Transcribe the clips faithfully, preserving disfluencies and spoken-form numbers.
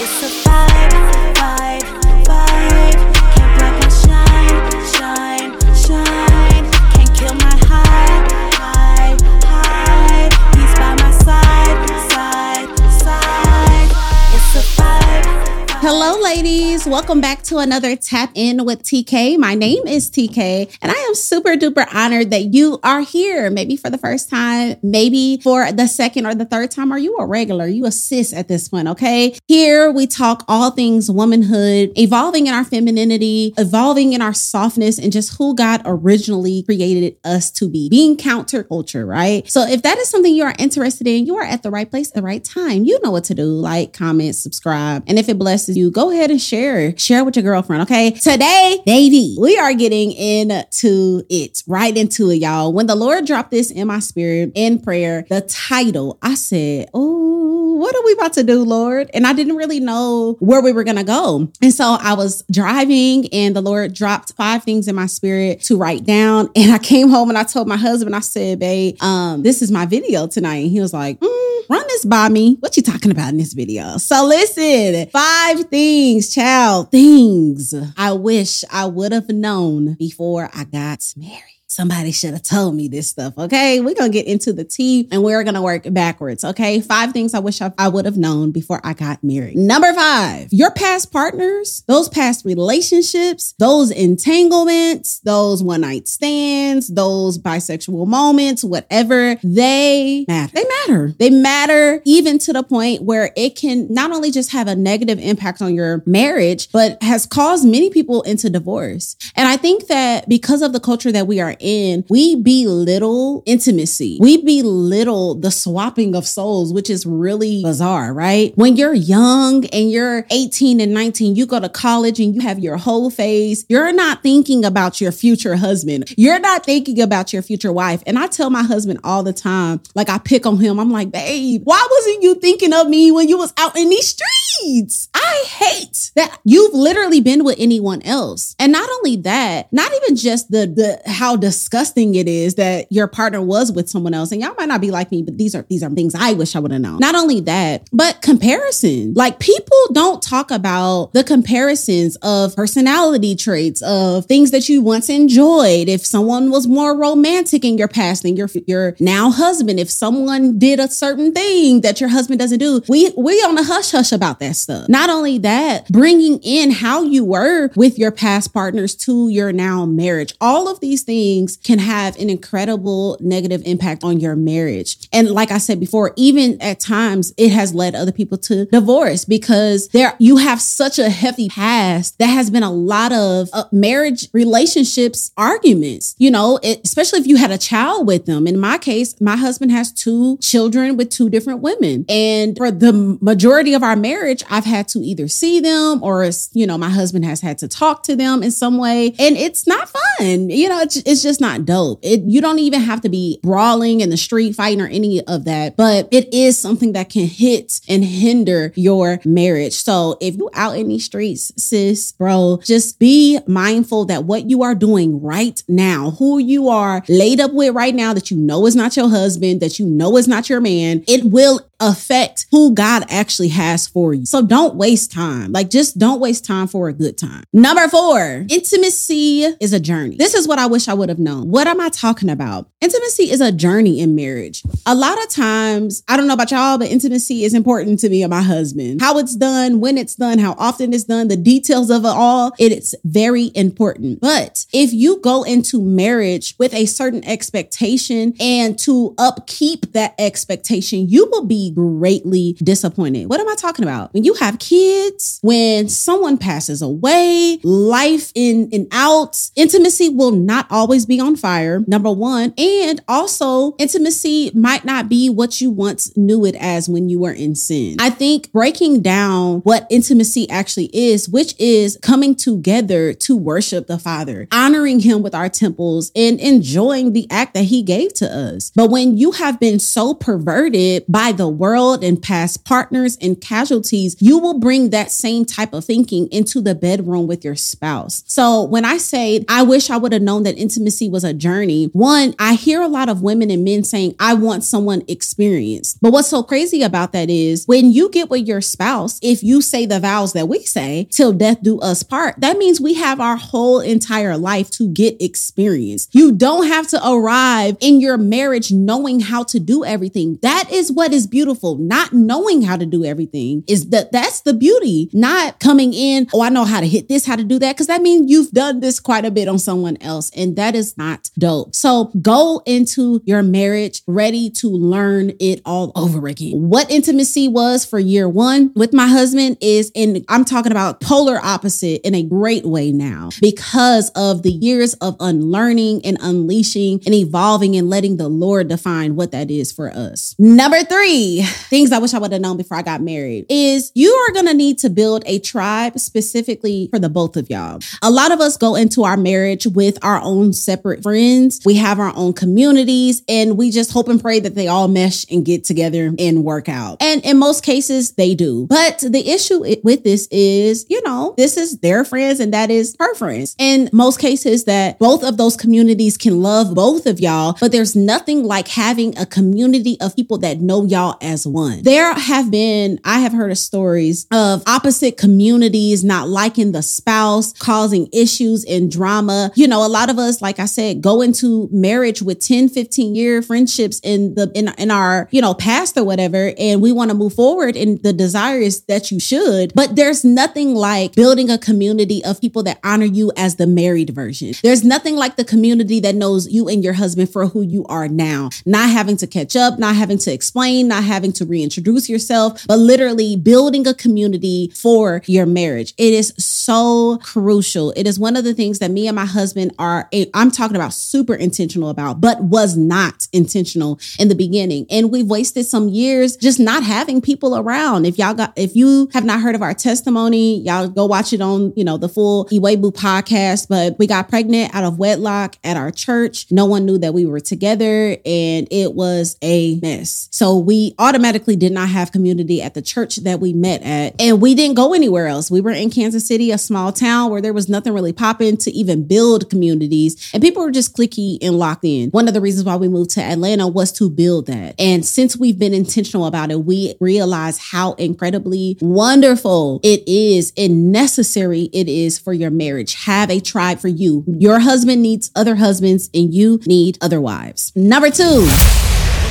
It's a vibe, vibe, vibe. Can't block my shine, shine, shine. Can't kill my high, high, high. He's by my side, side, side. It's a vibe, vibe. Hello, ladies. Welcome back to another Tap In with T K. My name is T K, and I am super duper honored that you are here. Maybe for the first time, maybe for the second or the third time. Are you a regular? You a sis at this point, okay? Here we talk all things womanhood, evolving in our femininity, evolving in our softness, and just who God originally created us to be, being counterculture, right? So if that is something you are interested in, you are at the right place at the right time. You know what to do. Like, comment, subscribe. And if it blesses you, go ahead and share. Share with your girlfriend, okay? Today, baby, we are getting into it, right into it, y'all. When the Lord dropped this in my spirit in prayer, the title, I said, oh, what are we about to do, Lord? And I didn't really know where we were going to go. And so I was driving and the Lord dropped five things in my spirit to write down. And I came home and I told my husband, I said, babe, um, this is my video tonight. And he was like, mm. Run this by me. What you talking about in this video? So listen, five things, child, things I wish I would have known before I got married. Somebody should have told me this stuff, okay? We're going to get into the tea and we're going to work backwards, okay? Five things I wish I, I would have known before I got married. Number five, your past partners, those past relationships, those entanglements, those one-night stands, those bisexual moments, whatever, they matter. They matter. They matter even to the point where it can not only just have a negative impact on your marriage, but has caused many people into divorce. And I think that because of the culture that we are in, we belittle intimacy. We belittle the swapping of souls, which is really bizarre, right? When you're young and you're eighteen and nineteen, you go to college and you have your whole phase. You're not thinking about your future husband. You're not thinking about your future wife. And I tell my husband all the time, like I pick on him. I'm like, babe, why wasn't you thinking of me when you was out in these streets? I hate that you've literally been with anyone else. And not only that, not even just the, the, how disgusting it is that your partner was with someone else. And y'all might not be like me, but these are these are things I wish I would have known. Not only that, but comparison. Like, people don't talk about the comparisons of personality traits, of things that you once enjoyed. If someone was more romantic in your past than your your now husband, if someone did a certain thing that your husband doesn't do, we we on a hush hush about that stuff. Not only that, bringing in how you were with your past partners to your now marriage. All of these things can have an incredible negative impact on your marriage. And like I said before, even at times it has led other people to divorce because there you have such a hefty past that has been a lot of uh, marriage relationships arguments, you know, it, especially if you had a child with them. In my case, my husband has two children with two different women. And for the majority of our marriage, I've had to either see them or, you know, my husband has had to talk to them in some way. And it's not fun. You know, it's, it's It's just not dope. It, you don't even have to be brawling in the street fighting or any of that, but it is something that can hit and hinder your marriage. So if you out in these streets, sis, bro, just be mindful that what you are doing right now, who you are laid up with right now that you know is not your husband, that you know is not your man, it will affect who God actually has for you. So don't waste time. Like, just don't waste time for a good time. Number four, intimacy is a journey. This is what I wish I would have known. What am I talking about? Intimacy is a journey in marriage. A lot of times, I don't know about y'all, but intimacy is important to me and my husband. How it's done, when it's done, how often it's done, the details of it all, it's very important. But if you go into marriage with a certain expectation and to upkeep that expectation, you will be greatly disappointed. What am I talking about? When you have kids, when someone passes away, life in and out, intimacy will not always be on fire, number one. And also, intimacy might not be what you once knew it as when you were in sin. I think breaking down what intimacy actually is, which is coming together to worship the Father, honoring him with our temples and enjoying the act that he gave to us. But when you have been so perverted by the world and past partners and casualties, you will bring that same type of thinking into the bedroom with your spouse. So when I say, I wish I would have known that intimacy was a journey, one, I hear a lot of women and men saying, I want someone experienced. But what's so crazy about that is when you get with your spouse, if you say the vows that we say, till death do us part, that means we have our whole entire life to get experience. You don't have to arrive in your marriage knowing how to do everything. That is what is beautiful. Not knowing how to do everything is that that's the beauty. Not coming in, oh, I know how to hit this, how to do that, because that means you've done this quite a bit on someone else, and that is not dope. So go into your marriage ready to learn it all over again. What intimacy was for year one with my husband is, and I'm talking about polar opposite in a great way now, because of the years of unlearning and unleashing and evolving and letting the Lord define what that is for us. Number three, things I wish I would have known before I got married is you are going to need to build a tribe specifically for the both of y'all. A lot of us go into our marriage with our own separate friends. We have our own communities and we just hope and pray that they all mesh and get together and work out. And in most cases they do. But the issue with this is, you know, this is their friends and that is her friends. In most cases that both of those communities can love both of y'all, but there's nothing like having a community of people that know y'all as one. There have been, I have heard of stories of opposite communities not liking the spouse, causing issues and drama. You know, a lot of us, like I said, go into marriage with ten, fifteen year friendships in the in, in our, you know, past or whatever, and we want to move forward and the desire is that you should, but there's nothing like building a community of people that honor you as the married version. There's nothing like the community that knows you and your husband for who you are now, not having to catch up, not having to explain, not having to reintroduce yourself, but literally building a community for your marriage. It is so crucial. It is one of the things that me and my husband are, I'm talking about super intentional about, but was not intentional in the beginning. And we've wasted some years just not having people around. If y'all got, if you have not heard of our testimony, y'all go watch it on, you know, the full Iwegbu podcast, but we got pregnant out of wedlock at our church. No one knew that we were together and it was a mess. So we automatically did not have community at the church that we met at, and we didn't go anywhere else. We were in Kansas City, a small town where there was nothing really popping to even build communities, and people were just cliquey and locked in. One of the reasons why we moved to Atlanta was to build that. And since we've been intentional about it, we realize how incredibly wonderful it is and necessary it is for your marriage. Have a tribe for you. Your husband needs other husbands and you need other wives. Number two.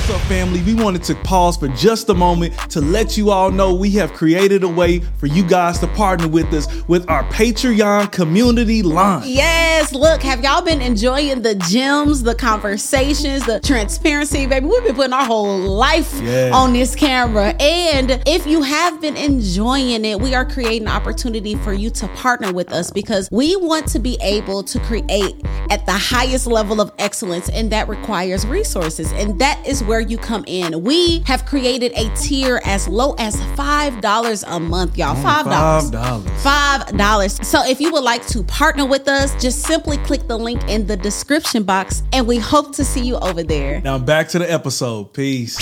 What's up, family? We wanted to pause for just a moment to let you all know we have created a way for you guys to partner with us with our Patreon community line. Yes, look, have y'all been enjoying the gems, the conversations, the transparency? Baby, we've been putting our whole life yes. on this camera. And if you have been enjoying it, we are creating an opportunity for you to partner with us because we want to be able to create at the highest level of excellence, and that requires resources. And that is where you come in. We have created a tier as low as five dollars a month, y'all. five dollars. five dollars. five dollars. So if you would like to partner with us, just simply click the link in the description box and we hope to see you over there. Now back to the episode. Peace.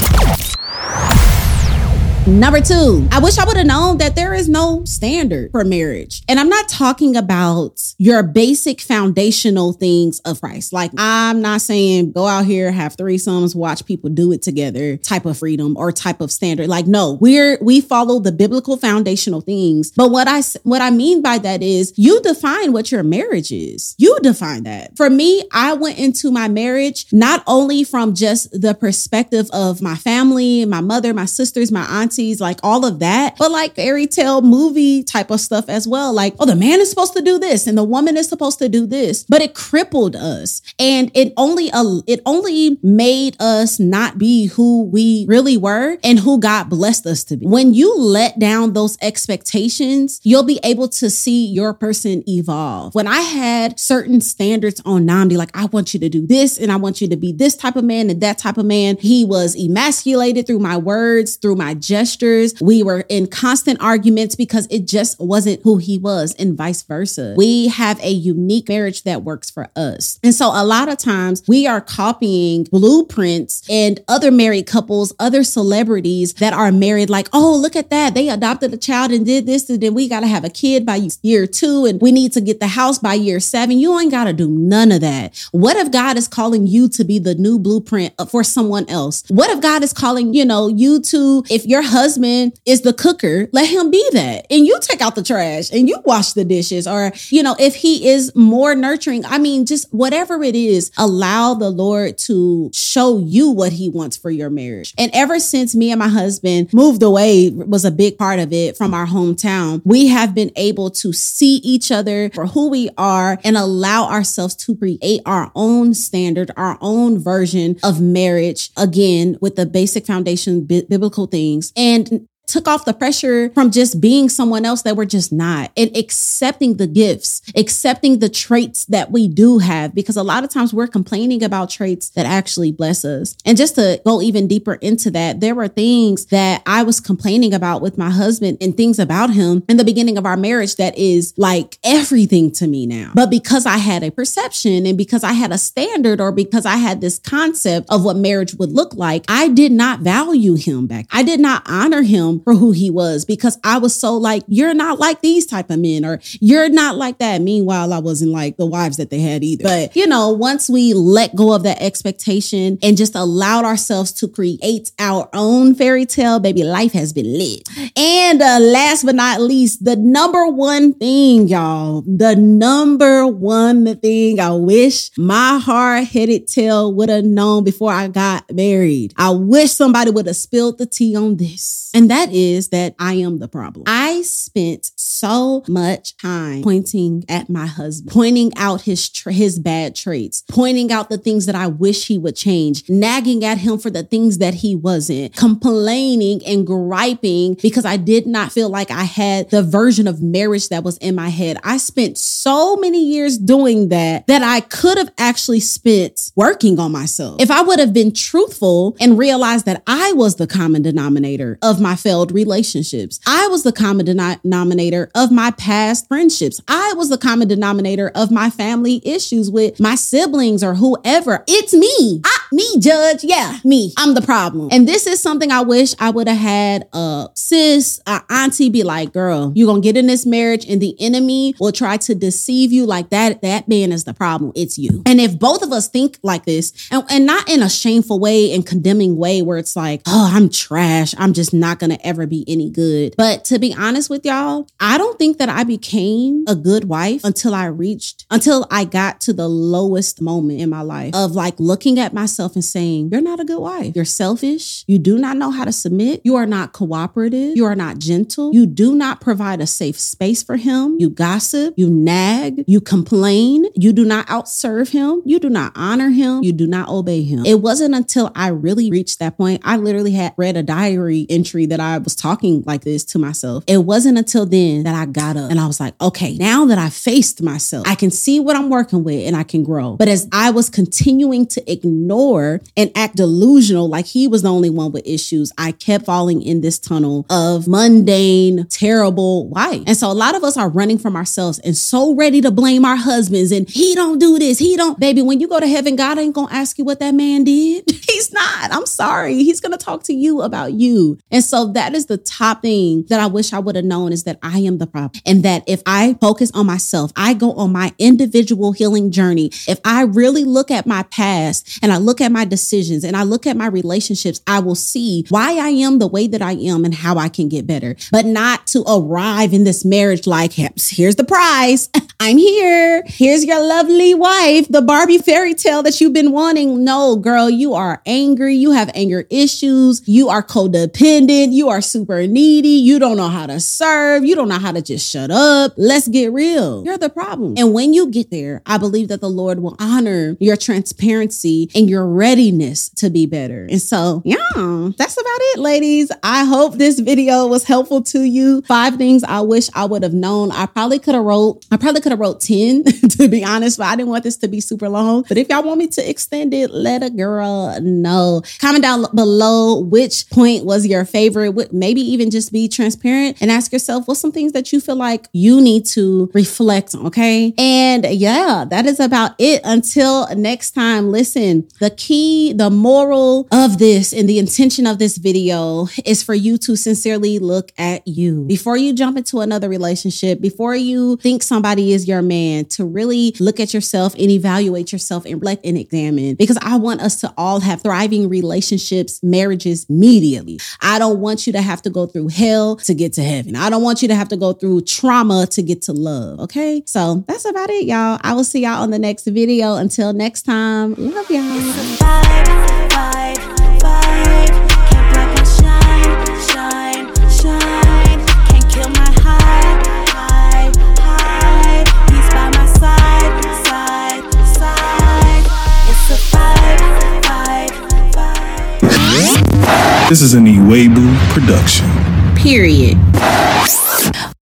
Number two, I wish I would have known that there is no standard for marriage. And I'm not talking about your basic foundational things of Christ. Like, I'm not saying go out here, have threesomes, watch people do it together type of freedom or type of standard. Like, no, we're, we follow the biblical foundational things. But what I, what I mean by that is you define what your marriage is. You define that. For me, I went into my marriage not only from just the perspective of my family, my mother, my sisters, my aunties, like all of that, but like fairy tale movie type of stuff as well. Like, oh, the man is supposed to do this and the woman is supposed to do this, but it crippled us. And it only, uh, it only made us not be who we really were and who God blessed us to be. When you let down those expectations, you'll be able to see your person evolve. When I had certain standards on Nnamdi, like I want you to do this and I want you to be this type of man and that type of man, he was emasculated through my words, through my gestures, gestures. We were in constant arguments because it just wasn't who he was, and vice versa. We have a unique marriage that works for us. And so a lot of times we are copying blueprints and other married couples, other celebrities that are married, like, oh, look at that. They adopted a child and did this, and then we got to have a kid by year two, and we need to get the house by year seven. You ain't got to do none of that. What if God is calling you to be the new blueprint for someone else? What if God is calling, you know, you to, if your husband is the cooker, let him be that. And you take out the trash and you wash the dishes, or, you know, if he is more nurturing, I mean, just whatever it is, allow the Lord to show you what he wants for your marriage. And ever since me and my husband moved away, was a big part of it, from our hometown, we have been able to see each other for who we are and allow ourselves to create our own standard, our own version of marriage, again, with the basic foundation, bi- biblical things, and took off the pressure from just being someone else that we're just not, and accepting the gifts, accepting the traits that we do have, because a lot of times we're complaining about traits that actually bless us. And just to go even deeper into that, there were things that I was complaining about with my husband and things about him in the beginning of our marriage that is like everything to me now. But because I had a perception, and because I had a standard, or because I had this concept of what marriage would look like, I did not value him back. I did not honor him for who he was, because I was so like, you're not like these type of men, or you're not like that. Meanwhile, I wasn't like the wives that they had either. But, you know, once we let go of that expectation and just allowed ourselves to create our own fairy tale, baby, life has been lit. And uh, last but not least, the number one thing, y'all, the number one thing I wish my hard-headed tail would have known before I got married. I wish somebody would have spilled the tea on this. And that is that I am the problem. I spent so much time pointing at my husband, pointing out his tra- his bad traits, pointing out the things that I wish he would change, nagging at him for the things that he wasn't, complaining and griping because I did not feel like I had the version of marriage that was in my head. I spent so many years doing that that I could have actually spent working on myself. If I would have been truthful and realized that I was the common denominator of my failure relationships. I was the common denominator of my past friendships. I was the common denominator of my family issues with my siblings or whoever. It's me. I, me, judge. Yeah, me. I'm the problem. And this is something I wish I would have had a sis, a auntie be like, girl, you're going to get in this marriage and the enemy will try to deceive you like that. That man is the problem. It's you. And if both of us think like this, and, and not in a shameful way and condemning way where it's like, oh, I'm trash. I'm just not going to ever be any good. But to be honest with y'all, I don't think that I became a good wife until I reached, until I got to the lowest moment in my life of like looking at myself and saying, you're not a good wife. You're selfish. You do not know how to submit. You are not cooperative. You are not gentle. You do not provide a safe space for him. You gossip. You nag. You complain. You do not outserve him. You do not honor him. You do not obey him. It wasn't until I really reached that point. I literally had read a diary entry that I I was talking like this to myself. It wasn't until then that I got up and I was like, okay, now that I faced myself, I can see what I'm working with and I can grow. But as I was continuing to ignore and act delusional, like he was the only one with issues, I kept falling in this tunnel of mundane, terrible wife. And so a lot of us are running from ourselves and so ready to blame our husbands and he don't do this. He don't, baby, when you go to heaven, God ain't going to ask you what that man did. He's not. I'm sorry. He's going to talk to you about you. And so that is the top thing that I wish I would have known, is that I am the problem. And that if I focus on myself, I go on my individual healing journey. If I really look at my past and I look at my decisions and I look at my relationships, I will see why I am the way that I am and how I can get better, but not to arrive in this marriage like, here's the prize. I'm here. Here's your lovely wife, the Barbie fairy tale that you've been wanting. No, girl, you are angry. You have anger issues. You are codependent. You You are super needy. You don't know how to serve. You don't know how to just shut up. Let's get real. You're the problem. And when you get there, I believe that the Lord will honor your transparency and your readiness to be better. And so, yeah, that's about it, ladies. I hope this video was helpful to you. Five things I wish I would have known. I probably could have wrote, I probably could have wrote ten, to be honest, but I didn't want this to be super long. But if y'all want me to extend it, let a girl know. Comment down below which point was your favorite. Maybe even just be transparent and ask yourself, what's some things that you feel like you need to reflect on, okay? And yeah, that is about it. Until next time, listen, the key, the moral of this and the intention of this video is for you to sincerely look at you. Before you jump into another relationship, before you think somebody is your man, to really look at yourself and evaluate yourself and reflect and examine. Because I want us to all have thriving relationships, marriages immediately. I don't want you to have to go through hell to get to heaven. I don't want you to have to go through trauma to get to love, okay? So that's about it, y'all. I will see y'all on the next video. Until next time, love y'all. It's a vibe, vibe, vibe. Can't break and shine, shine, shine. Can't kill my high, high, high. He's by my side, side, side. It's a vibe, vibe, vibe. This is an Iwegbu production. Period.